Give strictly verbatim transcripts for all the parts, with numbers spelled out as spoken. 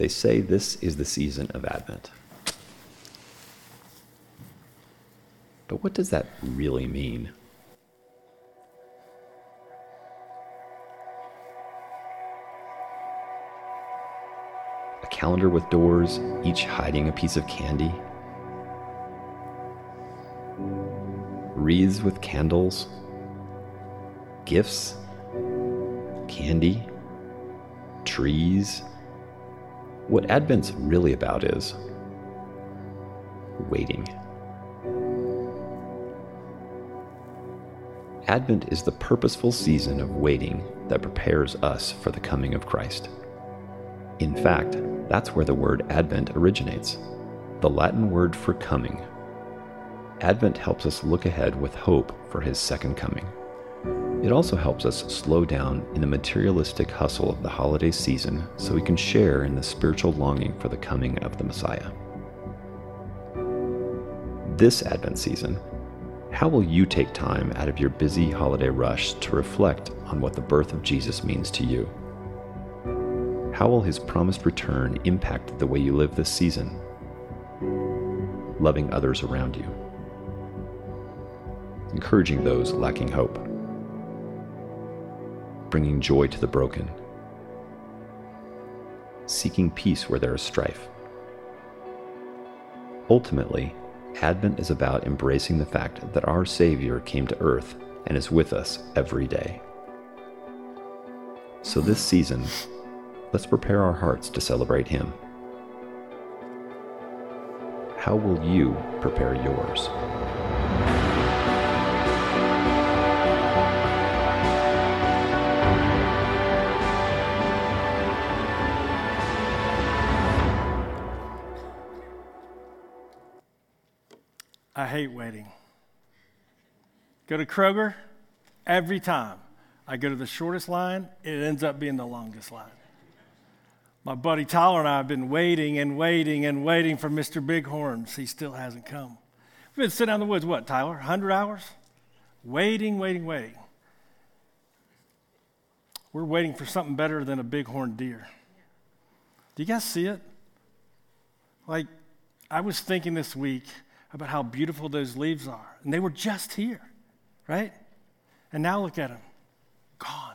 They say this is the season of Advent. But what does that really mean? A calendar with doors, each hiding a piece of candy? Wreaths with candles? Gifts? Candy? Trees? What Advent's really about is waiting. Advent is the purposeful season of waiting that prepares us for the coming of Christ. In fact, that's where the word Advent originates, the Latin word for coming. Advent helps us look ahead with hope for his second coming. It also helps us slow down in the materialistic hustle of the holiday season so we can share in the spiritual longing for the coming of the Messiah. This Advent season, how will you take time out of your busy holiday rush to reflect on what the birth of Jesus means to you? How will his promised return impact the way you live this season, loving others around you, encouraging those lacking hope, bringing joy to the broken, seeking peace where there is strife? Ultimately, Advent is about embracing the fact that our Savior came to earth and is with us every day. So this season, let's prepare our hearts to celebrate him. How will you prepare yours? I hate waiting. Go to Kroger, every time I go to the shortest line, it ends up being the longest line. My buddy Tyler and I have been waiting and waiting and waiting for Mister Bighorns. He still hasn't come. We've been sitting out in the woods, what, Tyler, one hundred hours? Waiting, waiting, waiting. We're waiting for something better than a bighorn deer. Do you guys see it? Like, I was thinking this week about how beautiful those leaves are. And they were just here, right? And now look at them, gone.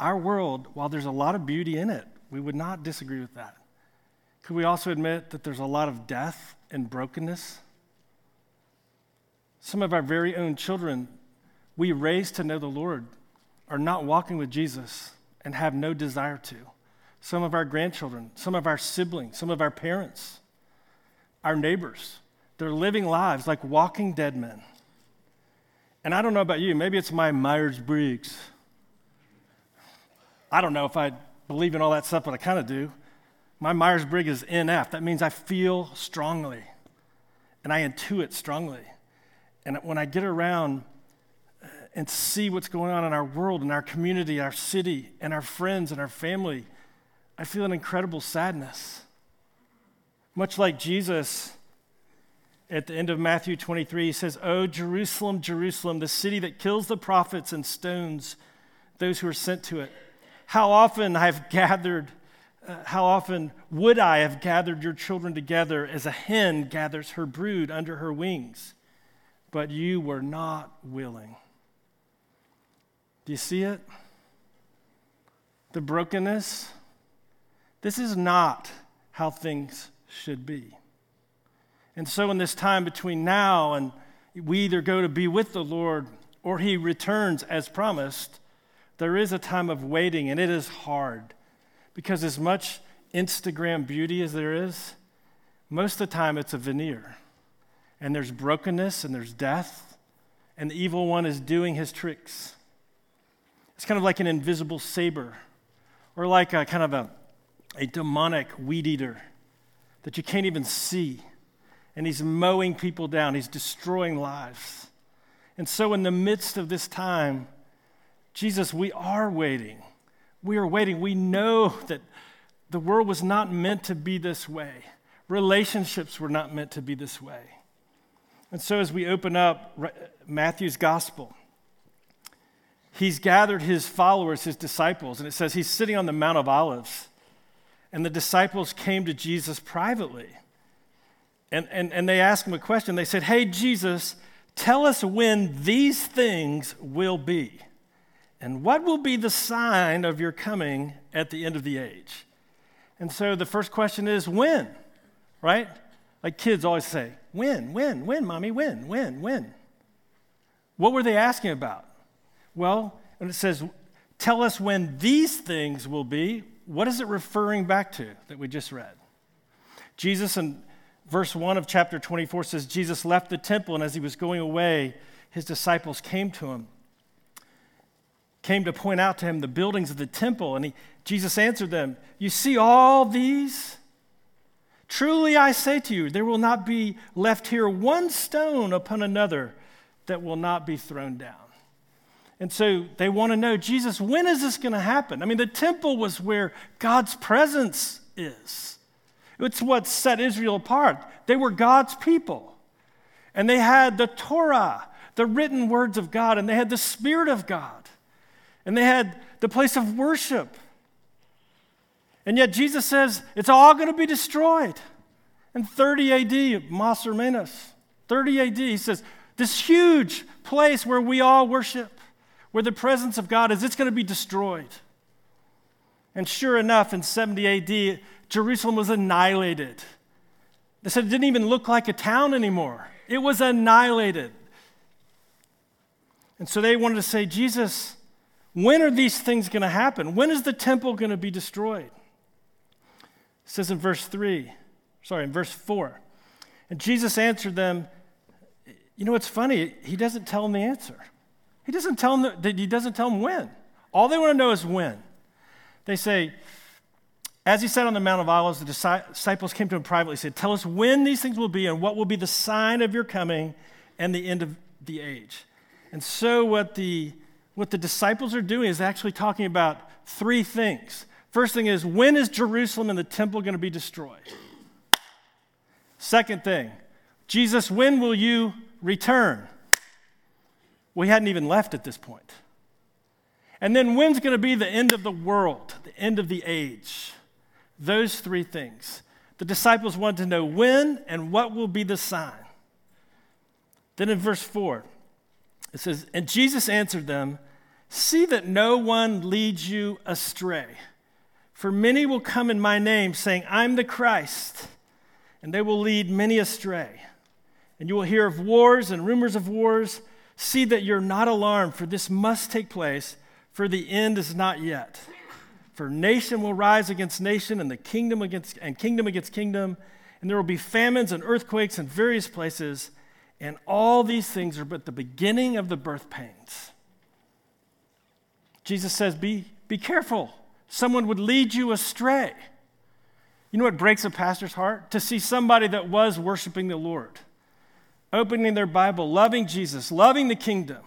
Our world, while there's a lot of beauty in it, we would not disagree with that. Could we also admit that there's a lot of death and brokenness? Some of our very own children we raise to know the Lord are not walking with Jesus and have no desire to. Some of our grandchildren, some of our siblings, some of our parents, our neighbors, they're living lives like walking dead men. And I don't know about you, maybe it's my Myers-Briggs. I don't know if I believe in all that stuff, but I kind of do. My Myers-Briggs is N F. That means I feel strongly, and I intuit strongly. And when I get around and see what's going on in our world, in our community, our city, and our friends, and our family, I feel an incredible sadness. Much like Jesus, at the end of Matthew twenty-three, he says, "Oh, Jerusalem, Jerusalem, the city that kills the prophets and stones those who are sent to it. How often I've gathered, uh, how often would I have gathered your children together as a hen gathers her brood under her wings, but you were not willing." Do you see it? The brokenness. This is not how things should be. And so in this time between now and we either go to be with the Lord or he returns as promised, there is a time of waiting, and it is hard because as much Instagram beauty as there is, most of the time it's a veneer, and there's brokenness and there's death, and the evil one is doing his tricks. It's kind of like an invisible saber or like a kind of a a demonic weed eater that you can't even see. And he's mowing people down. He's destroying lives. And so in the midst of this time, Jesus, we are waiting. We are waiting. We know that the world was not meant to be this way. Relationships were not meant to be this way. And so as we open up Matthew's gospel, he's gathered his followers, his disciples, and it says he's sitting on the Mount of Olives. and the disciples came to Jesus privately. And, and, and they asked him a question. They said, hey, Jesus, tell us when these things will be. And what will be the sign of your coming at the end of the age? And so the first question is, when? Right? Like kids always say, when, when, when, mommy, when, when, when? What were they asking about? Well, and it says, tell us when these things will be. What is it referring back to that we just read? Jesus in verse one of chapter twenty-four says, Jesus left the temple, and as he was going away, his disciples came to him, came to point out to him the buildings of the temple. And he, Jesus answered them, you see all these? Truly I say to you, there will not be left here one stone upon another that will not be thrown down. And so they want to know, Jesus, when is this going to happen? I mean, the temple was where God's presence is. It's what set Israel apart. They were God's people. And they had the Torah, the written words of God, and they had the Spirit of God. And they had the place of worship. And yet Jesus says, it's all going to be destroyed. In thirty A D, mas or menos, thirty A D, he says, this huge place where we all worship, where the presence of God is, it's going to be destroyed. And sure enough, in seventy A D, Jerusalem was annihilated. They said it didn't even look like a town anymore. It was annihilated. And so they wanted to say, Jesus, when are these things going to happen? When is the temple going to be destroyed? It says in verse three, sorry, in verse four. And Jesus answered them, you know, it's funny, he doesn't tell them the answer. He doesn't tell them, the, he doesn't tell them when. All they want to know is when. They say, as he sat on the Mount of Olives, the disciples came to him privately and said, tell us when these things will be and what will be the sign of your coming and the end of the age. And so what the What the disciples are doing is actually talking about three things. First thing is, when is Jerusalem and the temple going to be destroyed? Second thing, Jesus, when will you return? We hadn't even left at this point. And then when's going to be the end of the world, the end of the age? Those three things. The disciples wanted to know when and what will be the sign. Then in verse four, it says, and Jesus answered them, see that no one leads you astray. For many will come in my name, saying, I'm the Christ, and they will lead many astray. And you will hear of wars and rumors of wars. See that you're not alarmed, for this must take place, for the end is not yet. For nation will rise against nation, and the kingdom against and kingdom against kingdom, and there will be famines and earthquakes in various places. And all these things are but the beginning of the birth pains. Jesus says, be, be careful. Someone would lead you astray. You know what breaks a pastor's heart? To see somebody that was worshiping the Lord, opening their Bible, loving Jesus, loving the kingdom,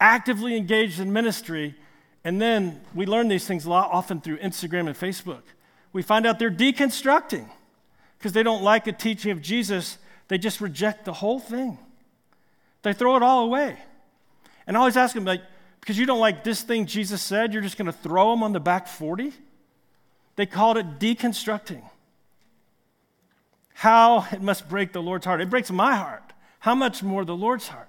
actively engaged in ministry. And then we learn these things a lot often through Instagram and Facebook. We find out they're deconstructing because they don't like a teaching of Jesus. They just reject the whole thing. They throw it all away. And I always ask them, like, because you don't like this thing Jesus said, you're just going to throw them on the back forty? They called it deconstructing. How it must break the Lord's heart. It breaks my heart. How much more the Lord's heart?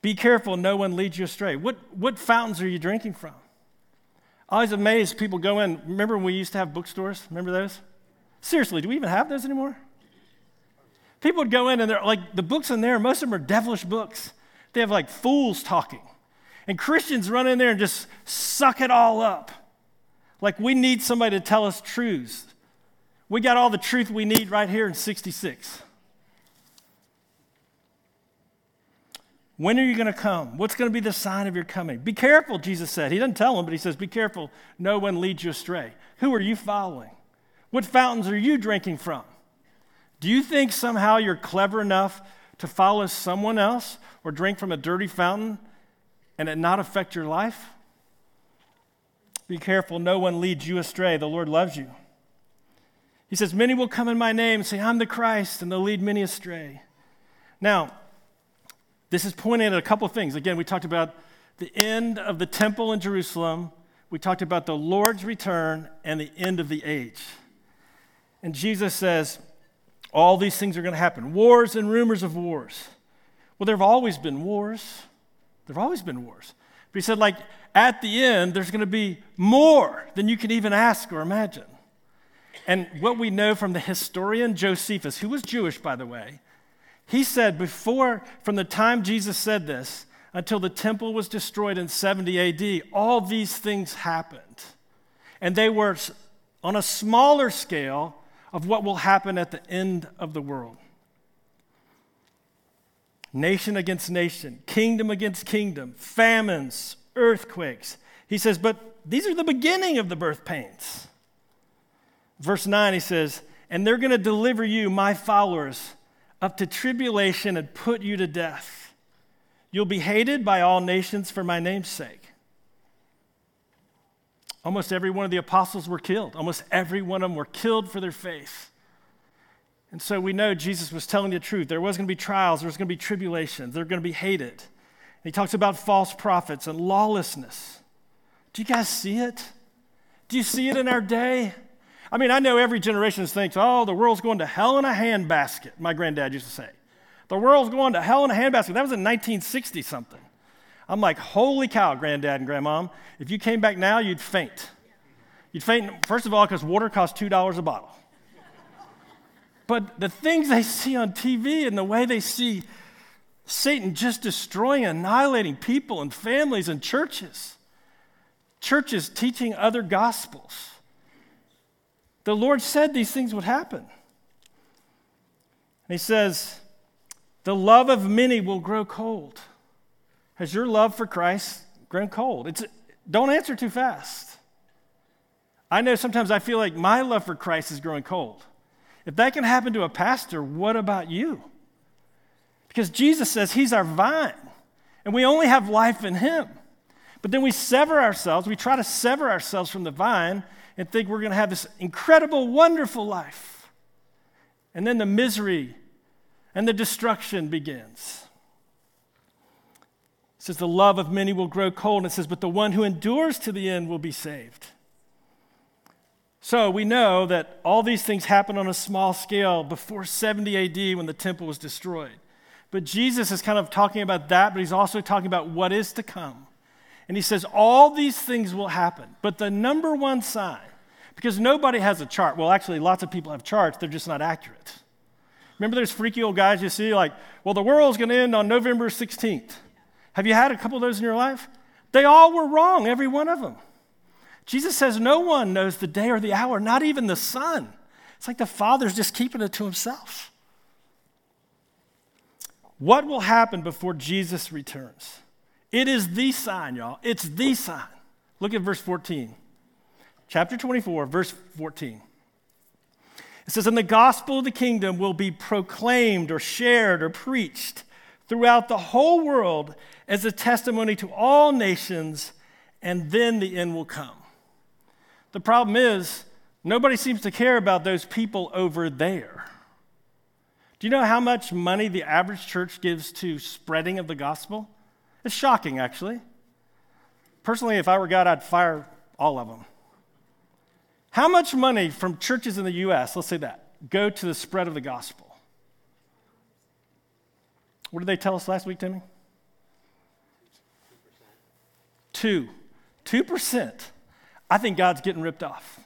Be careful, no one leads you astray. What, what fountains are you drinking from? I always amazed people go in. Remember when we used to have bookstores? Remember those? Seriously, do we even have those anymore? People would go in and they're like, the books in there, most of them are devilish books. They have like fools talking. And Christians run in there and just suck it all up. Like we need somebody to tell us truths. We got all the truth we need right here in sixty-six. When are you going to come? What's going to be the sign of your coming? Be careful, Jesus said. He doesn't tell them, but he says, be careful. No one leads you astray. Who are you following? What fountains are you drinking from? Do you think somehow you're clever enough to follow someone else or drink from a dirty fountain and it not affect your life? Be careful, no one leads you astray. The Lord loves you. He says, many will come in my name and say, I'm the Christ, and they'll lead many astray. Now, this is pointing at a couple of things. Again, we talked about the end of the temple in Jerusalem, we talked about the Lord's return and the end of the age. And Jesus says, all these things are going to happen. Wars and rumors of wars. Well, there have always been wars. There have always been wars. But he said, like, at the end, there's going to be more than you can even ask or imagine. And what we know from the historian Josephus, who was Jewish, by the way, he said before, from the time Jesus said this, until the temple was destroyed in seventy A D, all these things happened. And they were on a smaller scale of what will happen at the end of the world. Nation against nation, kingdom against kingdom, famines, earthquakes. He says, but these are the beginning of the birth pains. Verse nine, he says, and they're going to deliver you, my followers, up to tribulation and put you to death. You'll be hated by all nations for my name's sake. Almost every one of the apostles were killed. Almost every one of them were killed for their faith. And so we know Jesus was telling the truth. There was going to be trials. There was going to be tribulations. They're going to be hated. And he talks about false prophets and lawlessness. Do you guys see it? Do you see it in our day? I mean, I know every generation thinks, oh, the world's going to hell in a handbasket, my granddad used to say. The world's going to hell in a handbasket. That was in nineteen sixty something. I'm like, holy cow, granddad and grandmom. If you came back now, you'd faint. You'd faint, first of all, because water costs two dollars a bottle. But the things they see on T V and the way they see Satan just destroying, annihilating people and families and churches, churches teaching other gospels. The Lord said these things would happen. And he says, the love of many will grow cold. Has your love for Christ grown cold? It's, don't answer too fast. I know sometimes I feel like my love for Christ is growing cold. If that can happen to a pastor, what about you? Because Jesus says he's our vine, and we only have life in him. But then we sever ourselves, we try to sever ourselves from the vine and think we're going to have this incredible, wonderful life. And then the misery and the destruction begins. It says the love of many will grow cold, and it says, but the one who endures to the end will be saved. So we know that all these things happened on a small scale before seventy A D when the temple was destroyed. But Jesus is kind of talking about that, but he's also talking about what is to come. And he says all these things will happen, but the number one sign, because nobody has a chart. Well, actually, lots of people have charts. They're just not accurate. Remember those freaky old guys you see like, well, the world's going to end on November sixteenth. Have you had a couple of those in your life? They all were wrong, every one of them. Jesus says no one knows the day or the hour, not even the Son. It's like the Father's just keeping it to himself. What will happen before Jesus returns? It is the sign, y'all. It's the sign. Look at verse fourteen. Chapter twenty-four, verse fourteen. It says, and the gospel of the kingdom will be proclaimed or shared or preached throughout the whole world as a testimony to all nations, and then the end will come. The problem is, nobody seems to care about those people over there. Do you know how much money the average church gives to spreading of the gospel? It's shocking, actually. Personally, if I were God, I'd fire all of them. How much money from churches in the U S, let's say that, go to the spread of the gospel? What did they tell us last week, Timmy? Two. Two percent. I think God's getting ripped off,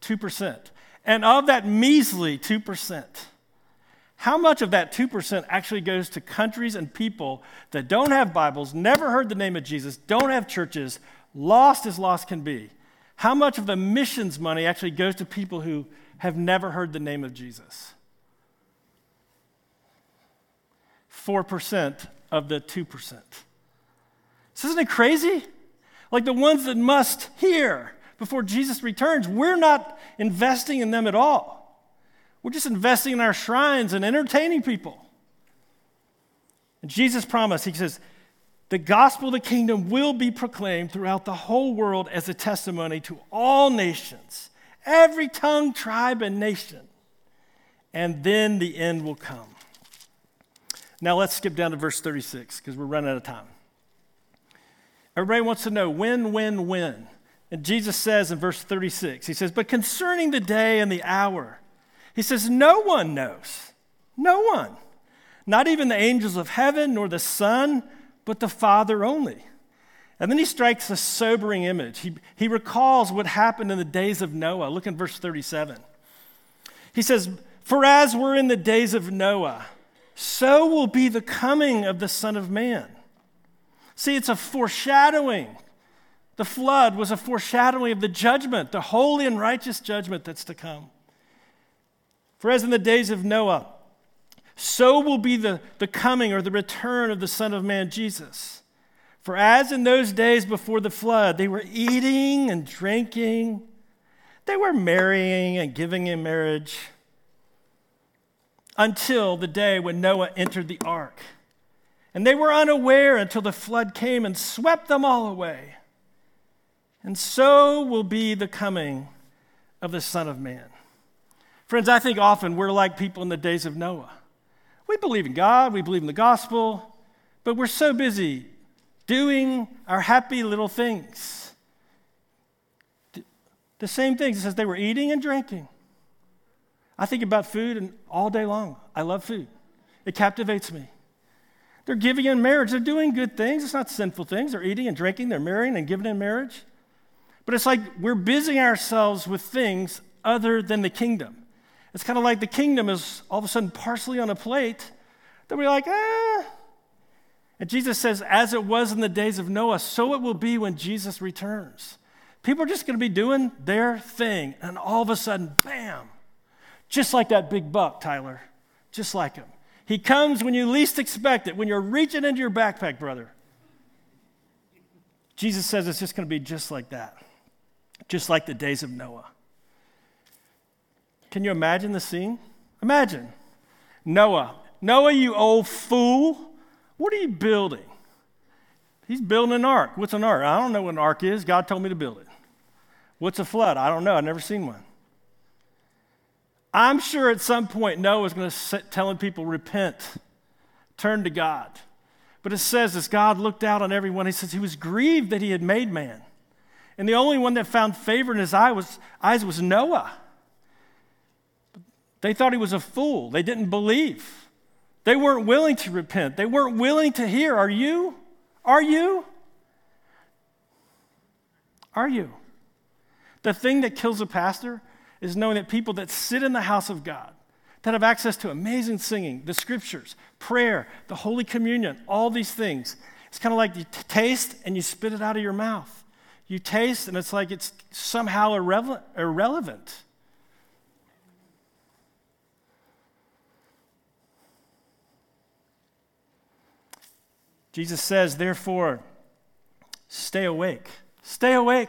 two percent. And of that measly two percent, how much of that two percent actually goes to countries and people that don't have Bibles, never heard the name of Jesus, don't have churches, lost as lost can be? How much of the missions money actually goes to people who have never heard the name of Jesus? four percent of the two percent. So isn't it crazy? Like the ones that must hear before Jesus returns, we're not investing in them at all. We're just investing in our shrines and entertaining people. And Jesus promised, he says, the gospel of the kingdom will be proclaimed throughout the whole world as a testimony to all nations, every tongue, tribe, and nation. And then the end will come. Now let's skip down to verse thirty-six because we're running out of time. Everybody wants to know when, when, when. And Jesus says in verse thirty-six, he says, but concerning the day and the hour, he says, no one knows, no one, not even the angels of heaven nor the Son, but the Father only. And then he strikes a sobering image. He, he recalls what happened in the days of Noah. Look in verse thirty-seven. He says, for as we're in the days of Noah, so will be the coming of the Son of Man. See, it's a foreshadowing. The flood was a foreshadowing of the judgment, the holy and righteous judgment that's to come. For as in the days of Noah, so will be the, the coming or the return of the Son of Man, Jesus. For as in those days before the flood, they were eating and drinking, they were marrying and giving in marriage, until the day when Noah entered the ark. And they were unaware until the flood came and swept them all away. And so will be the coming of the Son of Man. Friends, I think often we're like people in the days of Noah. We believe in God, we believe in the gospel, but we're so busy doing our happy little things. The same things. It says they were eating and drinking. I think about food and all day long. I love food. It captivates me. They're giving in marriage. They're doing good things. It's not sinful things. They're eating and drinking. They're marrying and giving in marriage. But it's like we're busying ourselves with things other than the kingdom. It's kind of like the kingdom is all of a sudden parsley on a plate that we're like, ah. And Jesus says, as it was in the days of Noah, so it will be when Jesus returns. People are just going to be doing their thing, and all of a sudden, bam, just like that big buck, Tyler, just like him. He comes when you least expect it, when you're reaching into your backpack, brother. Jesus says it's just going to be just like that, just like the days of Noah. Can you imagine the scene? Imagine. Noah, Noah, you old fool. What are you building? He's building an ark. What's an ark? I don't know what an ark is. God told me to build it. What's a flood? I don't know. I've never seen one. I'm sure at some point Noah's going to sit telling people, repent, turn to God. But it says as God looked out on everyone, he says he was grieved that he had made man. And the only one that found favor in his eye was, eyes was Noah. They thought he was a fool. They didn't believe. They weren't willing to repent. They weren't willing to hear. Are you? Are you? Are you? The thing that kills a pastor is knowing that people that sit in the house of God, that have access to amazing singing, the scriptures, prayer, the Holy Communion, all these things. It's kind of like you t- taste and you spit it out of your mouth. You taste and it's like it's somehow irre- irrelevant. Jesus says, therefore, stay awake. Stay awake.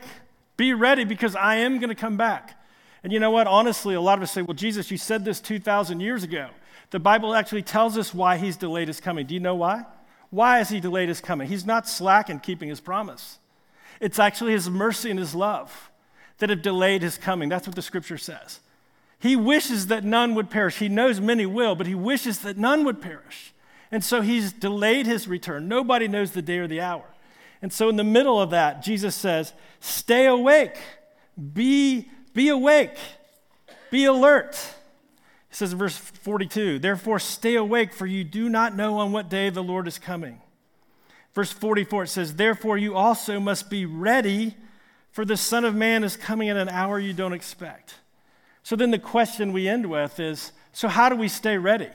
Be ready because I am going to come back. And you know what? Honestly, a lot of us say, well, Jesus, you said this two thousand years ago. The Bible actually tells us why he's delayed his coming. Do you know why? Why is he delayed his coming? He's not slack in keeping his promise. It's actually his mercy and his love that have delayed his coming. That's what the scripture says. He wishes that none would perish. He knows many will, but he wishes that none would perish. And so he's delayed his return. Nobody knows the day or the hour. And so in the middle of that, Jesus says, stay awake, be, be awake, be alert. He says in verse forty-two, therefore stay awake, for you do not know on what day the Lord is coming. Verse forty-four, it says, therefore you also must be ready, for the Son of Man is coming at an hour you don't expect. So then the question we end with is, so how do we stay ready?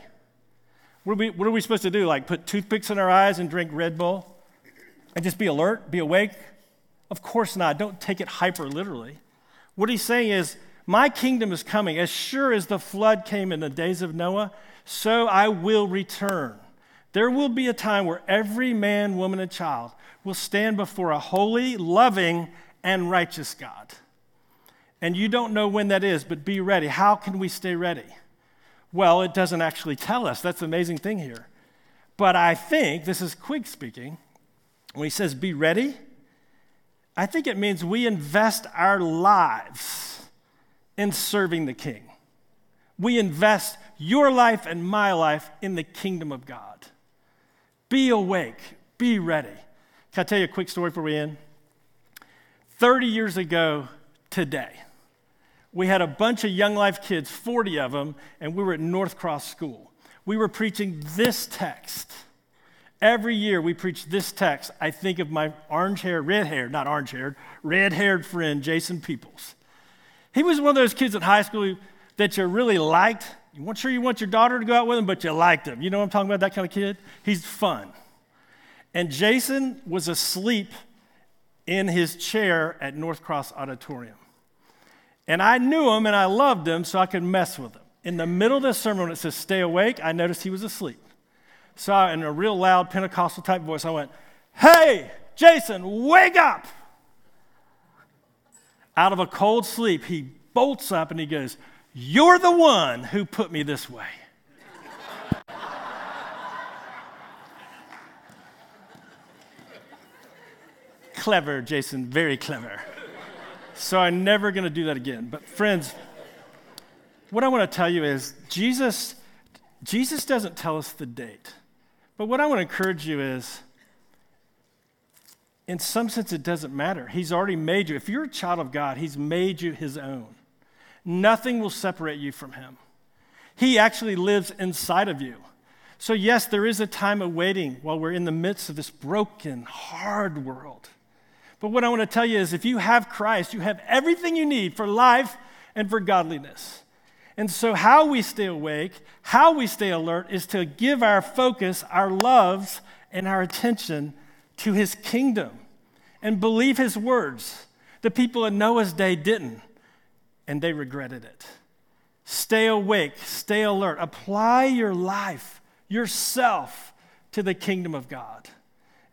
What are, we, what are we supposed to do? Like put toothpicks in our eyes and drink Red Bull and just be alert, be awake? Of course not. Don't take it hyper literally. What he's saying is, my kingdom is coming. As sure as the flood came in the days of Noah, so I will return. There will be a time where every man, woman, and child will stand before a holy, loving, and righteous God. And you don't know when that is, but be ready. How can we stay ready? Well, it doesn't actually tell us. That's the amazing thing here. But I think, this is Quigg speaking, when he says be ready, I think it means we invest our lives in serving the King. We invest your life and my life in the kingdom of God. Be awake. Be ready. Can I tell you a quick story before we end? thirty years ago today, we had a bunch of Young Life kids, forty of them, and we were at North Cross School. We were preaching this text. Every year we preach this text. I think of my orange-haired, red-haired, not orange-haired, red-haired friend, Jason Peoples. He was one of those kids at high school that you really liked. You weren't sure you want your daughter to go out with him, but you liked him. You know what I'm talking about, that kind of kid? He's fun. And Jason was asleep in his chair at North Cross Auditorium. And I knew him and I loved him, so I could mess with him. In the middle of the sermon, when it says, stay awake, I noticed he was asleep. So I, in a real loud Pentecostal type voice, I went, hey, Jason, wake up. Out of a cold sleep, he bolts up and he goes, you're the one who put me this way. Clever, Jason, very clever. So I'm never going to do that again. But friends, what I want to tell you is Jesus, Jesus doesn't tell us the date. But what I want to encourage you is, in some sense, it doesn't matter. He's already made you. If you're a child of God, he's made you his own. Nothing will separate you from him. He actually lives inside of you. So yes, there is a time of waiting while we're in the midst of this broken, hard world. But what I want to tell you is, if you have Christ, you have everything you need for life and for godliness. And so how we stay awake, how we stay alert, is to give our focus, our loves, and our attention to his kingdom and believe his words. The people in Noah's day didn't, and they regretted it. Stay awake, stay alert. Apply your life, yourself, to the kingdom of God.